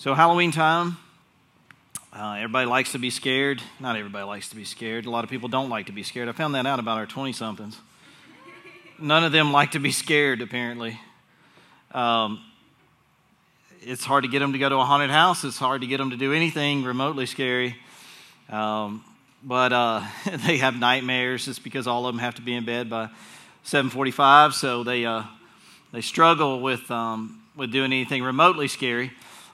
So Halloween time, everybody likes to be scared. Not everybody likes to be scared. A lot of people don't like to be scared. I found that out about our 20-somethings. None of them like to be scared, apparently. It's hard to get them to go to a haunted house. It's hard to get them to do anything remotely scary. But they have nightmares. It's because all of them have to be in bed by 7:45, so they struggle with doing anything remotely scary.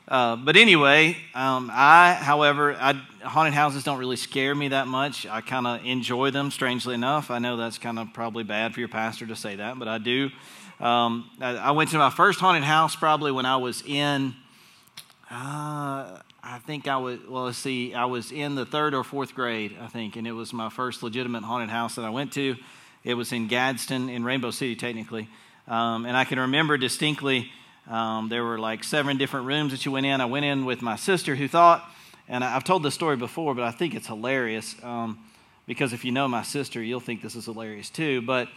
But anyway, haunted houses don't really scare me that much. I kind of enjoy them, strangely enough. I know that's kind of probably bad for your pastor to say that, but I do. I went to my first haunted house probably when I was in, I was in the third or fourth grade, I think, and it was my first legitimate haunted house that I went to. It was in Gadsden, in Rainbow City, technically. And I can remember distinctly, there were like 7 different rooms that you went in. I went in with my sister who thought, and I've told this story before, but I think it's hilarious because if you know my sister, you'll think this is hilarious too. But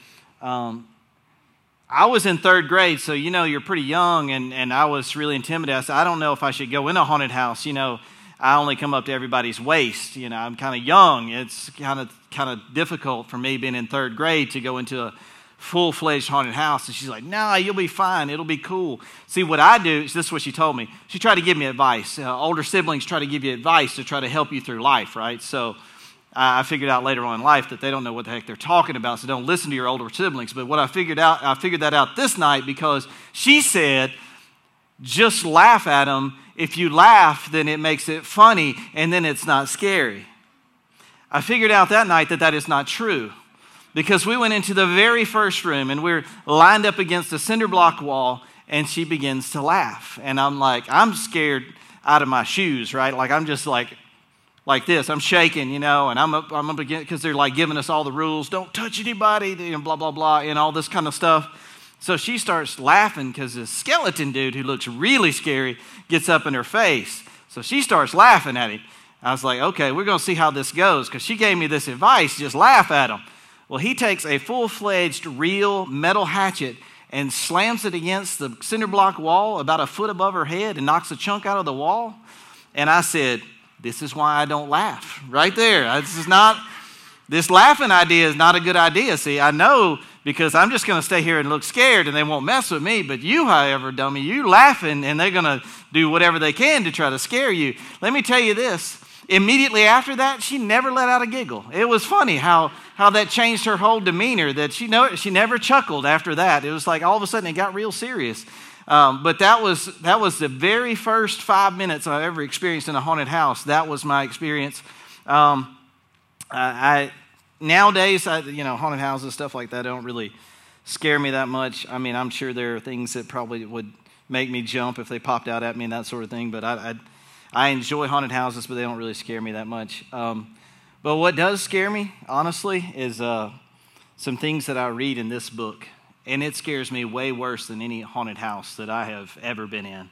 I was in third grade, so you know you're pretty young, and I was really intimidated. I said, I don't know if I should go in a haunted house. You know, I only come up to everybody's waist. You know, I'm kind of young. It's kind of difficult for me being in third grade to go into a full-fledged haunted house. And she's like, no, you'll be fine. It'll be cool. See, what I do, this is what she told me. She tried to give me advice. Older siblings try to give you advice to try to help you through life, right? So I figured out later on in life that they don't know what the heck they're talking about, so don't listen to your older siblings. But what I figured that out this night because she said, just laugh at them. If you laugh, then it makes it funny, and then it's not scary. I figured out that night that is not true. Because we went into the very first room and we're lined up against a cinder block wall and she begins to laugh. And I'm like, I'm scared out of my shoes, right? Like I'm just like this. I'm shaking, you know, and I'm up against, because they're like giving us all the rules. Don't touch anybody, you know, blah, blah, blah, and all this kind of stuff. So she starts laughing because this skeleton dude who looks really scary gets up in her face. So she starts laughing at him. I was like, okay, we're going to see how this goes because she gave me this advice, just laugh at him. Well, he takes a full-fledged real metal hatchet and slams it against the cinder block wall about a foot above her head and knocks a chunk out of the wall. And I said, this is why I don't laugh. Right there. This laughing idea is not a good idea. See, I know because I'm just going to stay here and look scared and they won't mess with me. But you, however, dummy, you laughing and they're going to do whatever they can to try to scare you. Let me tell you this. Immediately after that, she never let out a giggle. It was funny how that changed her whole demeanor, that she never chuckled after that. It was like all of a sudden it got real serious. But that was the very first 5 minutes I ever experienced in a haunted house. That was my experience. Nowadays, haunted houses, stuff like that don't really scare me that much. I mean, I'm sure there are things that probably would make me jump if they popped out at me and that sort of thing, but I enjoy haunted houses, but they don't really scare me that much. But what does scare me, honestly, is some things that I read in this book. And it scares me way worse than any haunted house that I have ever been in.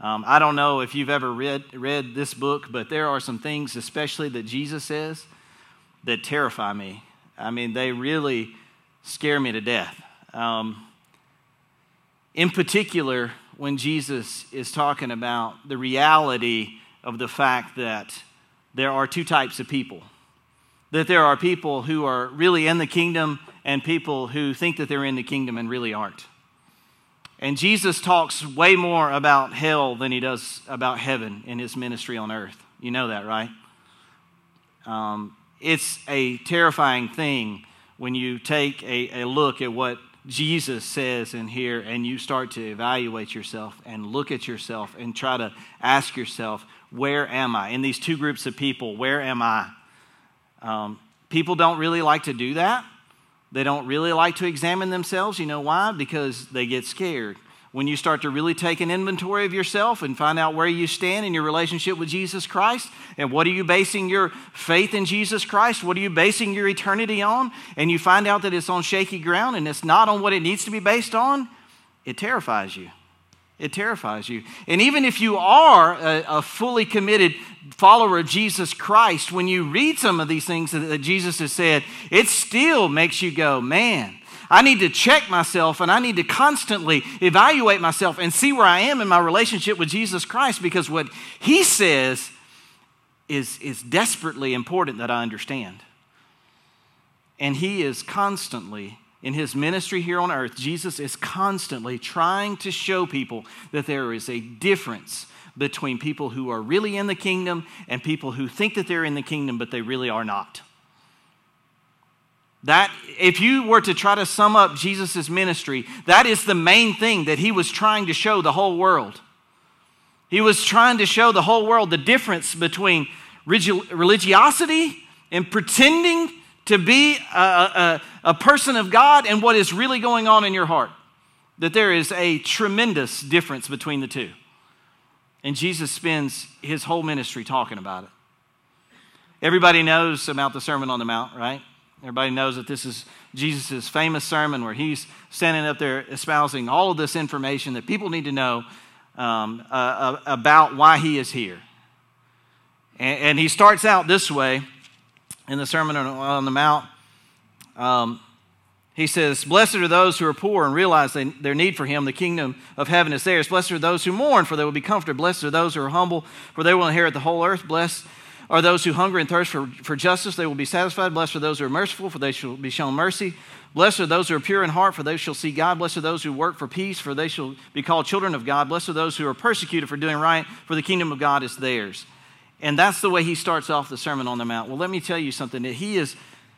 I don't know if you've ever read this book, but there are some things, especially that Jesus says, that terrify me. I mean, they really scare me to death. In particular, when Jesus is talking about the reality of the fact that there are 2 types of people, that there are people who are really in the kingdom and people who think that they're in the kingdom and really aren't. And Jesus talks way more about hell than he does about heaven in his ministry on earth. You know that, right? It's a terrifying thing when you take a look at what Jesus says in here, and you start to evaluate yourself and look at yourself and try to ask yourself, where am I? In these 2 groups of people, where am I? People don't really like to do that. They don't really like to examine themselves. You know why? Because they get scared. When you start to really take an inventory of yourself and find out where you stand in your relationship with Jesus Christ, and what are you basing your faith in Jesus Christ? What are you basing your eternity on? And you find out that it's on shaky ground and it's not on what it needs to be based on, it terrifies you. It terrifies you. And even if you are a fully committed follower of Jesus Christ, when you read some of these things that Jesus has said, it still makes you go, man, I need to check myself and I need to constantly evaluate myself and see where I am in my relationship with Jesus Christ, because what he says is desperately important that I understand. And he is constantly, in his ministry here on earth, Jesus is constantly trying to show people that there is a difference between people who are really in the kingdom and people who think that they're in the kingdom, but they really are not. That, if you were to try to sum up Jesus' ministry, that is the main thing that he was trying to show the whole world. He was trying to show the whole world the difference between religiosity and pretending to be a person of God and what is really going on in your heart. That there is a tremendous difference between the two. And Jesus spends his whole ministry talking about it. Everybody knows about the Sermon on the Mount, right? Everybody knows that this is Jesus' famous sermon where he's standing up there espousing all of this information that people need to know about why he is here. And he starts out this way in the Sermon on the Mount. He says, "Blessed are those who are poor and realize their need for him. The kingdom of heaven is theirs. Blessed are those who mourn, for they will be comforted. Blessed are those who are humble, for they will inherit the whole earth. Blessed are those who hunger and thirst for justice. They will be satisfied. Blessed are those who are merciful, for they shall be shown mercy. Blessed are those who are pure in heart, for they shall see God. Blessed are those who work for peace, for they shall be called children of God. Blessed are those who are persecuted for doing right, for the kingdom of God is theirs." And that's the way he starts off the Sermon on the Mount. Well, let me tell you something. That he is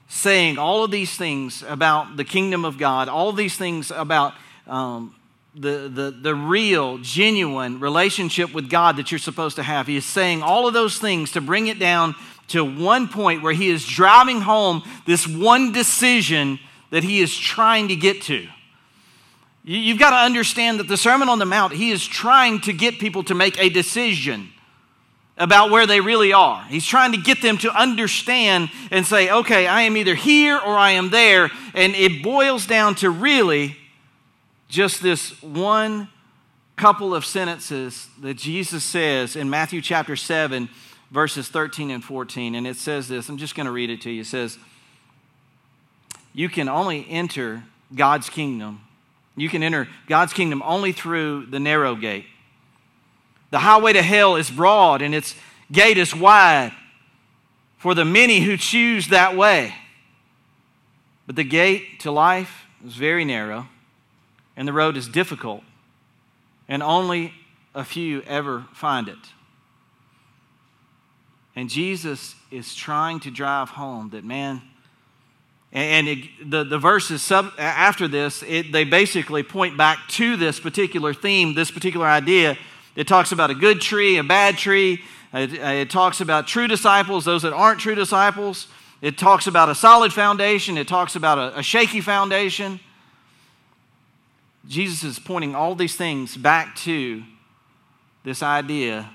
saying all of these things about the kingdom of God, all of these things about the real, genuine relationship with God that you're supposed to have. He is saying all of those things to bring it down to one point where he is driving home this one decision that he is trying to get to. You've got to understand that the Sermon on the Mount, he is trying to get people to make a decision about where they really are. He's trying to get them to understand and say, okay, I am either here or I am there. And it boils down to really just this one couple of sentences that Jesus says in Matthew chapter 7, verses 13 and 14. And it says this. I'm just going to read it to you. It says, "You can only enter God's kingdom. You can enter God's kingdom only through the narrow gate. The highway to hell is broad and its gate is wide for the many who choose that way. But the gate to life is very narrow, and the road is difficult, and only a few ever find it." And Jesus is trying to drive home that, man, and the verses after this, they basically point back to this particular theme, this particular idea. It talks about a good tree, a bad tree. It talks about true disciples, those that aren't true disciples. It talks about a solid foundation. It talks about a shaky foundation. Jesus is pointing all these things back to this idea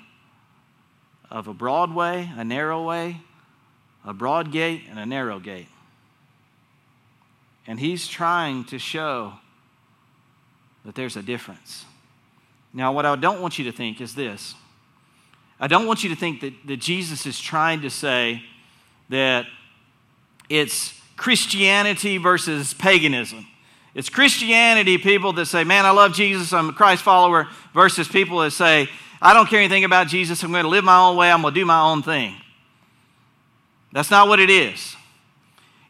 of a broad way, a broad gate, and a narrow gate. And he's trying to show that there's a difference. Now, what I don't want you to think is this. I don't want you to think that Jesus is trying to say that it's Christianity versus paganism. It's Christianity people that say, man, I love Jesus, I'm a Christ follower, versus people that say, I don't care anything about Jesus, I'm going to live my own way, I'm going to do my own thing. That's not what it is.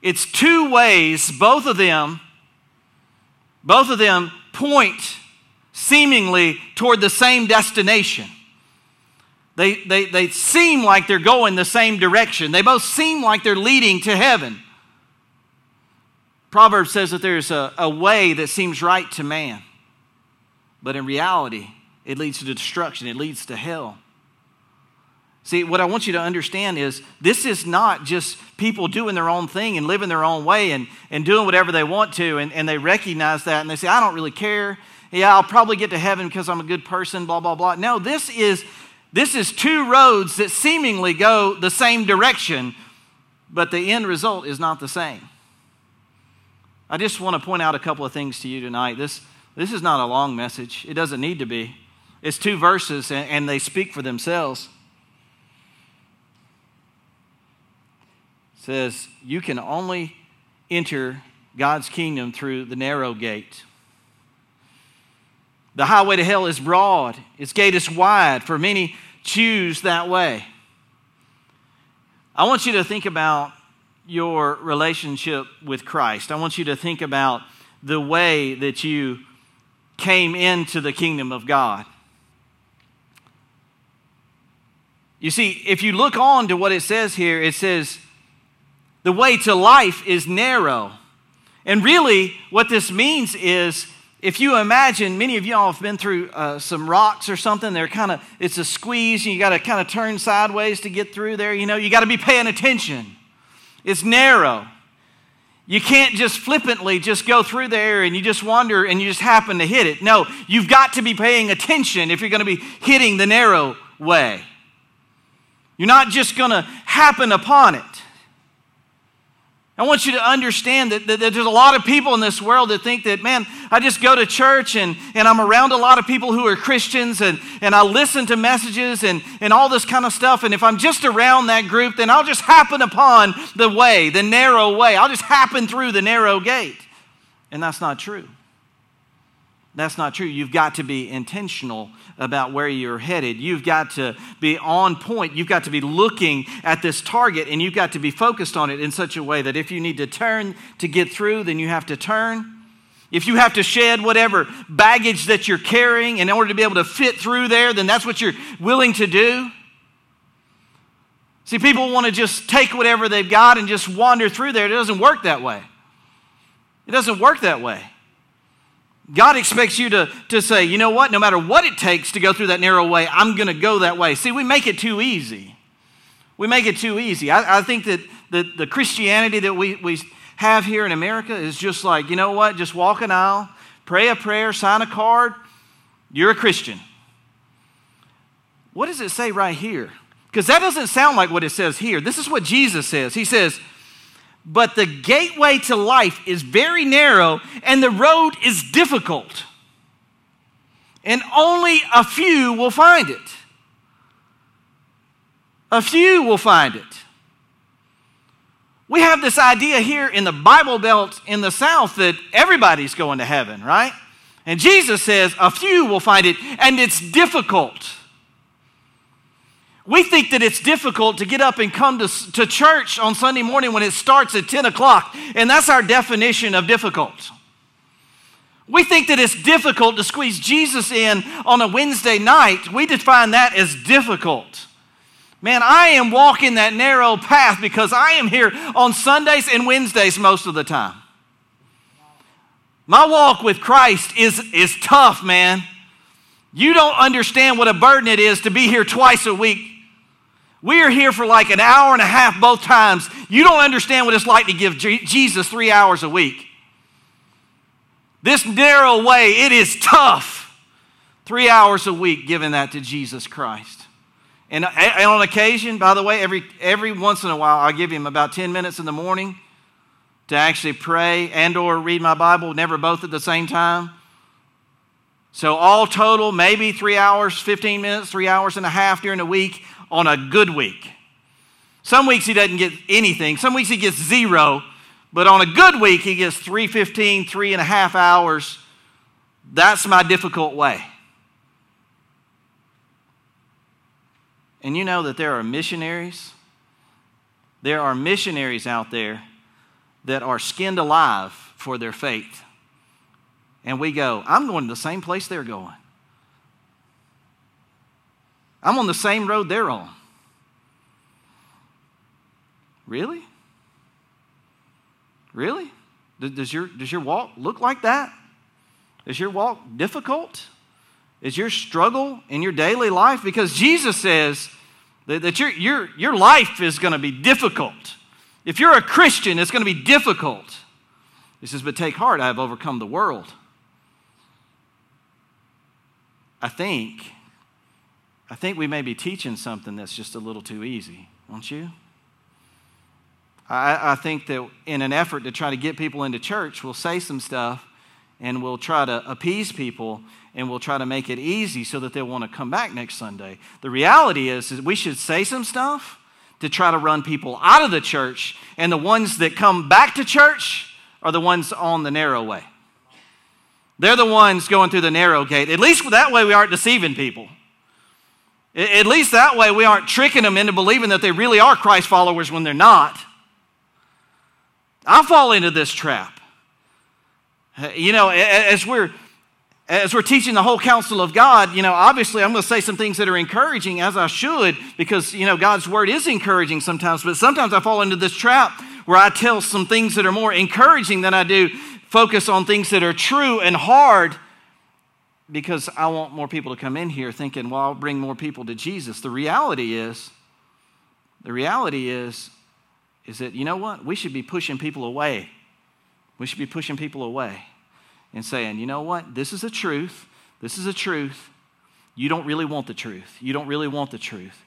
It's two ways, both of them point seemingly toward the same destination. They seem like they're going the same direction. They both seem like they're leading to heaven. Proverbs says that there's a way that seems right to man, but in reality, it leads to destruction. It leads to hell. See, what I want you to understand is this is not just people doing their own thing and living their own way and doing whatever they want to, and they recognize that, and they say, I don't really care. Yeah, I'll probably get to heaven because I'm a good person, blah, blah, blah. No, this is two roads that seemingly go the same direction, but the end result is not the same. I just want to point out a couple of things to you tonight. This is not a long message. It doesn't need to be. It's two verses, and they speak for themselves. Says, you can only enter God's kingdom through the narrow gate. The highway to hell is broad. Its gate is wide, for many choose that way. I want you to think about your relationship with Christ. I want you to think about the way that you came into the kingdom of God. You see, if you look on to what it says here, it says, the way to life is narrow. And really, what this means is, if you imagine, many of y'all have been through some rocks or something. They're kind of, it's a squeeze, and you got to kind of turn sideways to get through there. You know, you got to be paying attention. It's narrow. You can't just flippantly just go through there and you just wander and you just happen to hit it. No, you've got to be paying attention if you're going to be hitting the narrow way. You're not just going to happen upon it. I want you to understand that there's a lot of people in this world that think that, man, I just go to church and I'm around a lot of people who are Christians and I listen to messages and all this kind of stuff. And if I'm just around that group, then I'll just happen upon the way, the narrow way. I'll just happen through the narrow gate. And that's not true. That's not true. You've got to be intentional about where you're headed. You've got to be on point. You've got to be looking at this target, and you've got to be focused on it in such a way that if you need to turn to get through, then you have to turn. If you have to shed whatever baggage that you're carrying in order to be able to fit through there, then that's what you're willing to do. See, people want to just take whatever they've got and just wander through there. It doesn't work that way. It doesn't work that way. God expects you to say, you know what, no matter what it takes to go through that narrow way, I'm going to go that way. See, we make it too easy. We make it too easy. I think that the Christianity that we have here in America is just like, you know what, just walk an aisle, pray a prayer, sign a card, you're a Christian. What does it say right here? Because that doesn't sound like what it says here. This is what Jesus says. He says, but the gateway to life is very narrow, and the road is difficult, and only a few will find it. A few will find it. We have this idea here in the Bible Belt in the South that everybody's going to heaven, right? And Jesus says a few will find it, and it's difficult. We think that it's difficult to get up and come to church on Sunday morning when it starts at 10 o'clock, and that's our definition of difficult. We think that it's difficult to squeeze Jesus in on a Wednesday night. We define that as difficult. Man, I am walking that narrow path because I am here on Sundays and Wednesdays most of the time. My walk with Christ is tough, man. You don't understand what a burden it is to be here twice a week. We are here for like an hour and a half both times. You don't understand what it's like to give Jesus 3 hours a week. This narrow way, it is tough. 3 hours a week giving that to Jesus Christ. And on occasion, by the way, every once in a while, I'll give him about 10 minutes in the morning to actually pray and or read my Bible, never both at the same time. So all total, maybe 3 hours, 15 minutes, 3 hours and a half during the week on a good week. Some weeks he doesn't get anything. Some weeks he gets zero. But on a good week, he gets 3:15, 3.5 hours. That's my difficult way. And you know that there are missionaries. There are missionaries out there that are skinned alive for their faith. And we go, I'm going to the same place they're going. I'm on the same road they're on. Really? Really? Does your walk look like that? Is your walk difficult? Is your struggle in your daily life? Because Jesus says that your life is going to be difficult. If you're a Christian, it's going to be difficult. He says, but take heart, I have overcome the world. I think we may be teaching something that's just a little too easy, don't you? I think that in an effort to try to get people into church, we'll say some stuff and we'll try to appease people and we'll try to make it easy so that they'll want to come back next Sunday. The reality is we should say some stuff to try to run people out of the church, and the ones that come back to church are the ones on the narrow way. They're the ones going through the narrow gate. At least that way we aren't deceiving people. At least that way we aren't tricking them into believing that they really are Christ followers when they're not. I fall into this trap. You know, as we're teaching the whole counsel of God, you know, obviously I'm going to say some things that are encouraging, as I should, because, you know, God's word is encouraging sometimes, but sometimes I fall into this trap where I tell some things that are more encouraging than I do focus on things that are true and hard, because I want more people to come in here thinking, well, I'll bring more people to Jesus. The reality is that, you know what? We should be pushing people away. We should be pushing people away and saying, you know what? This is a truth. This is a truth. You don't really want the truth. You don't really want the truth.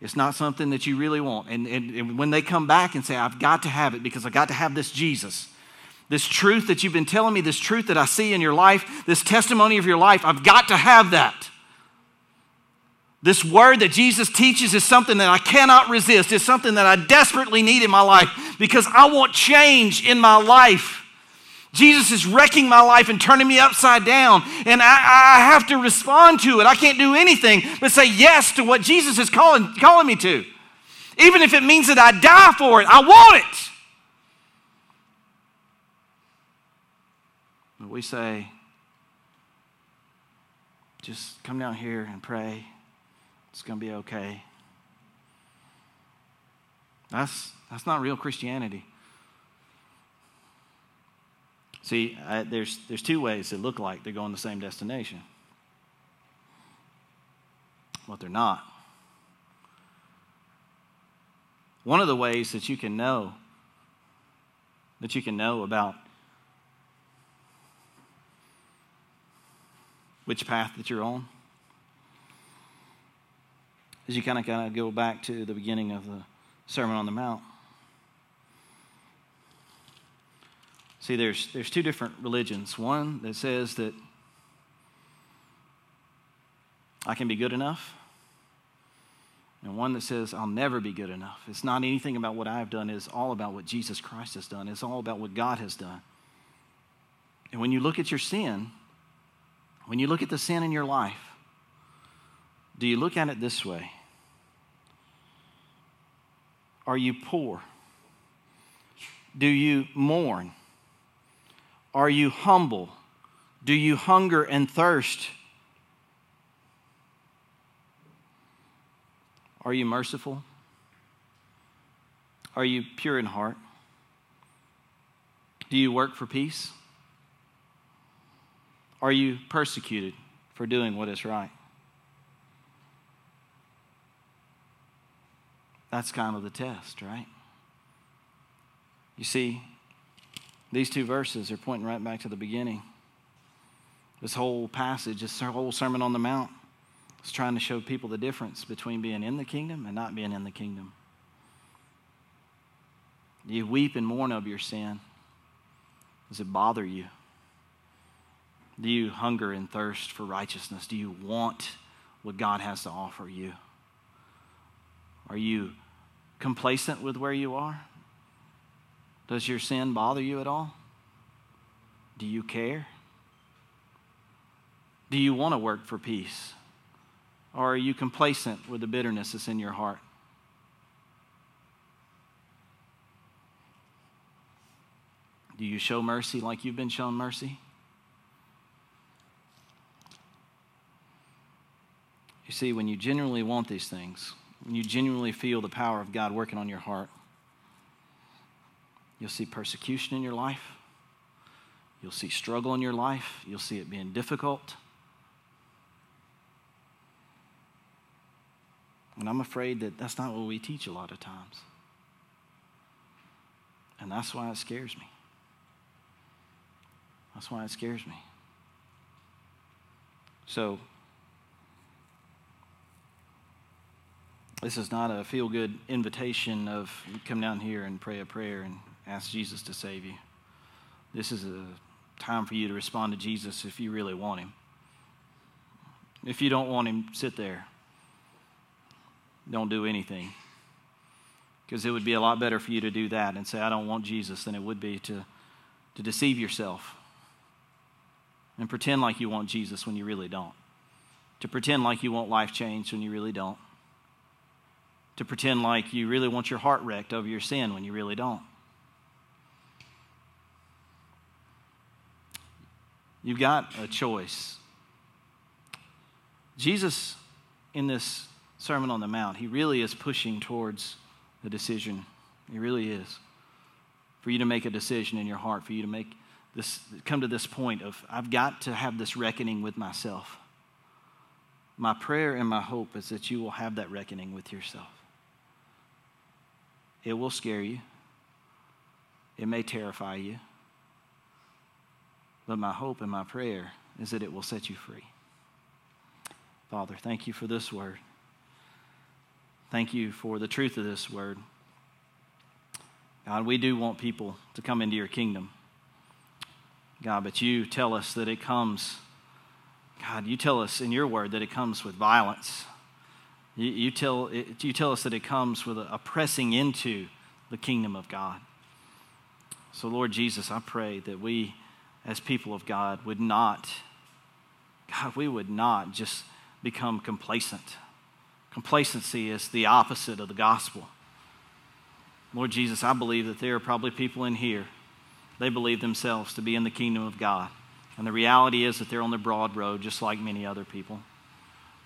It's not something that you really want. And when they come back and say, I've got to have it because I got to have this Jesus, this truth that you've been telling me, this truth that I see in your life, this testimony of your life, I've got to have that. This word that Jesus teaches is something that I cannot resist. It's something that I desperately need in my life because I want change in my life. Jesus is wrecking my life and turning me upside down, and I have to respond to it. I can't do anything but say yes to what Jesus is calling me to. Even if it means that I die for it, I want it. But we say, just come down here and pray. It's going to be okay. That's not real Christianity. See, there's two ways that look like they're going the same destination, but they're not. One of the ways that you can know about which path that you're on is you kind of go back to the beginning of the Sermon on the Mount. See, there's two different religions. One that says that I can be good enough, and one that says I'll never be good enough. It's not anything about what I've done. It's all about what Jesus Christ has done. It's all about what God has done. And when you look at your sin, when you look at the sin in your life, do you look at it this way? Are you poor? Do you mourn? Are you humble? Do you hunger and thirst? Are you merciful? Are you pure in heart? Do you work for peace? Are you persecuted for doing what is right? That's kind of the test, right? You see, these two verses are pointing right back to the beginning. This whole passage, this whole Sermon on the Mount, is trying to show people the difference between being in the kingdom and not being in the kingdom. Do you weep and mourn of your sin? Does it bother you? Do you hunger and thirst for righteousness? Do you want what God has to offer you? Are you complacent with where you are? Does your sin bother you at all? Do you care? Do you want to work for peace? Or are you complacent with the bitterness that's in your heart? Do you show mercy like you've been shown mercy? You see, when you genuinely want these things, when you genuinely feel the power of God working on your heart, you'll see persecution in your life. You'll see struggle in your life. You'll see it being difficult. And I'm afraid that that's not what we teach a lot of times. And that's why it scares me. That's why it scares me. So, this is not a feel-good invitation of come down here and pray a prayer and ask Jesus to save you. This is a time for you to respond to Jesus if you really want him. If you don't want him, sit there. Don't do anything. Because it would be a lot better for you to do that and say, I don't want Jesus, than it would be to to deceive yourself and pretend like you want Jesus when you really don't, to pretend like you want life changed when you really don't, to pretend like you really want your heart wrecked over your sin when you really don't. You've got a choice. Jesus, in this Sermon on the Mount, he really is pushing towards a decision. He really is. For you to make a decision in your heart, for you to make this, come to this point of, I've got to have this reckoning with myself. My prayer and my hope is that you will have that reckoning with yourself. It will scare you. It may terrify you. But my hope and my prayer is that it will set you free. Father, thank you for this word. Thank you for the truth of this word. God, we do want people to come into your kingdom. God, but you tell us that it comes, God, you tell us in your word that it comes with violence. You tell us that it comes with a pressing into the kingdom of God. So, Lord Jesus, I pray that we, as people of God, would not, God, we would not just become complacent. Complacency is the opposite of the gospel. Lord Jesus, I believe that there are probably people in here, they believe themselves to be in the kingdom of God. And the reality is that they're on the broad road just like many other people.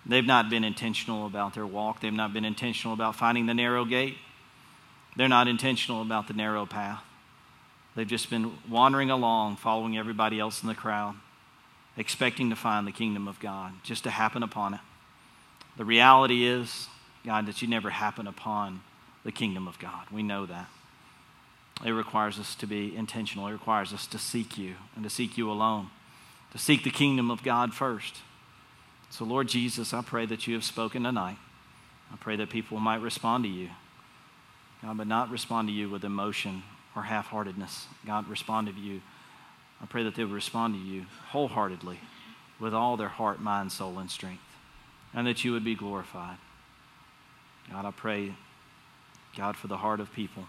They've not been intentional about their walk. They've not been intentional about finding the narrow gate. They're not intentional about the narrow path. They've just been wandering along, following everybody else in the crowd, expecting to find the kingdom of God, just to happen upon it. The reality is, God, that you never happen upon the kingdom of God. We know that. It requires us to be intentional. It requires us to seek you and to seek you alone, to seek the kingdom of God first. So, Lord Jesus, I pray that you have spoken tonight. I pray that people might respond to you, God, but not respond to you with emotion or half-heartedness. God, respond to you. I pray that they would respond to you wholeheartedly with all their heart, mind, soul, and strength, and that you would be glorified. God, I pray, God, for the heart of people,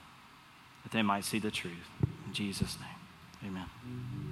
that they might see the truth. In Jesus' name, amen.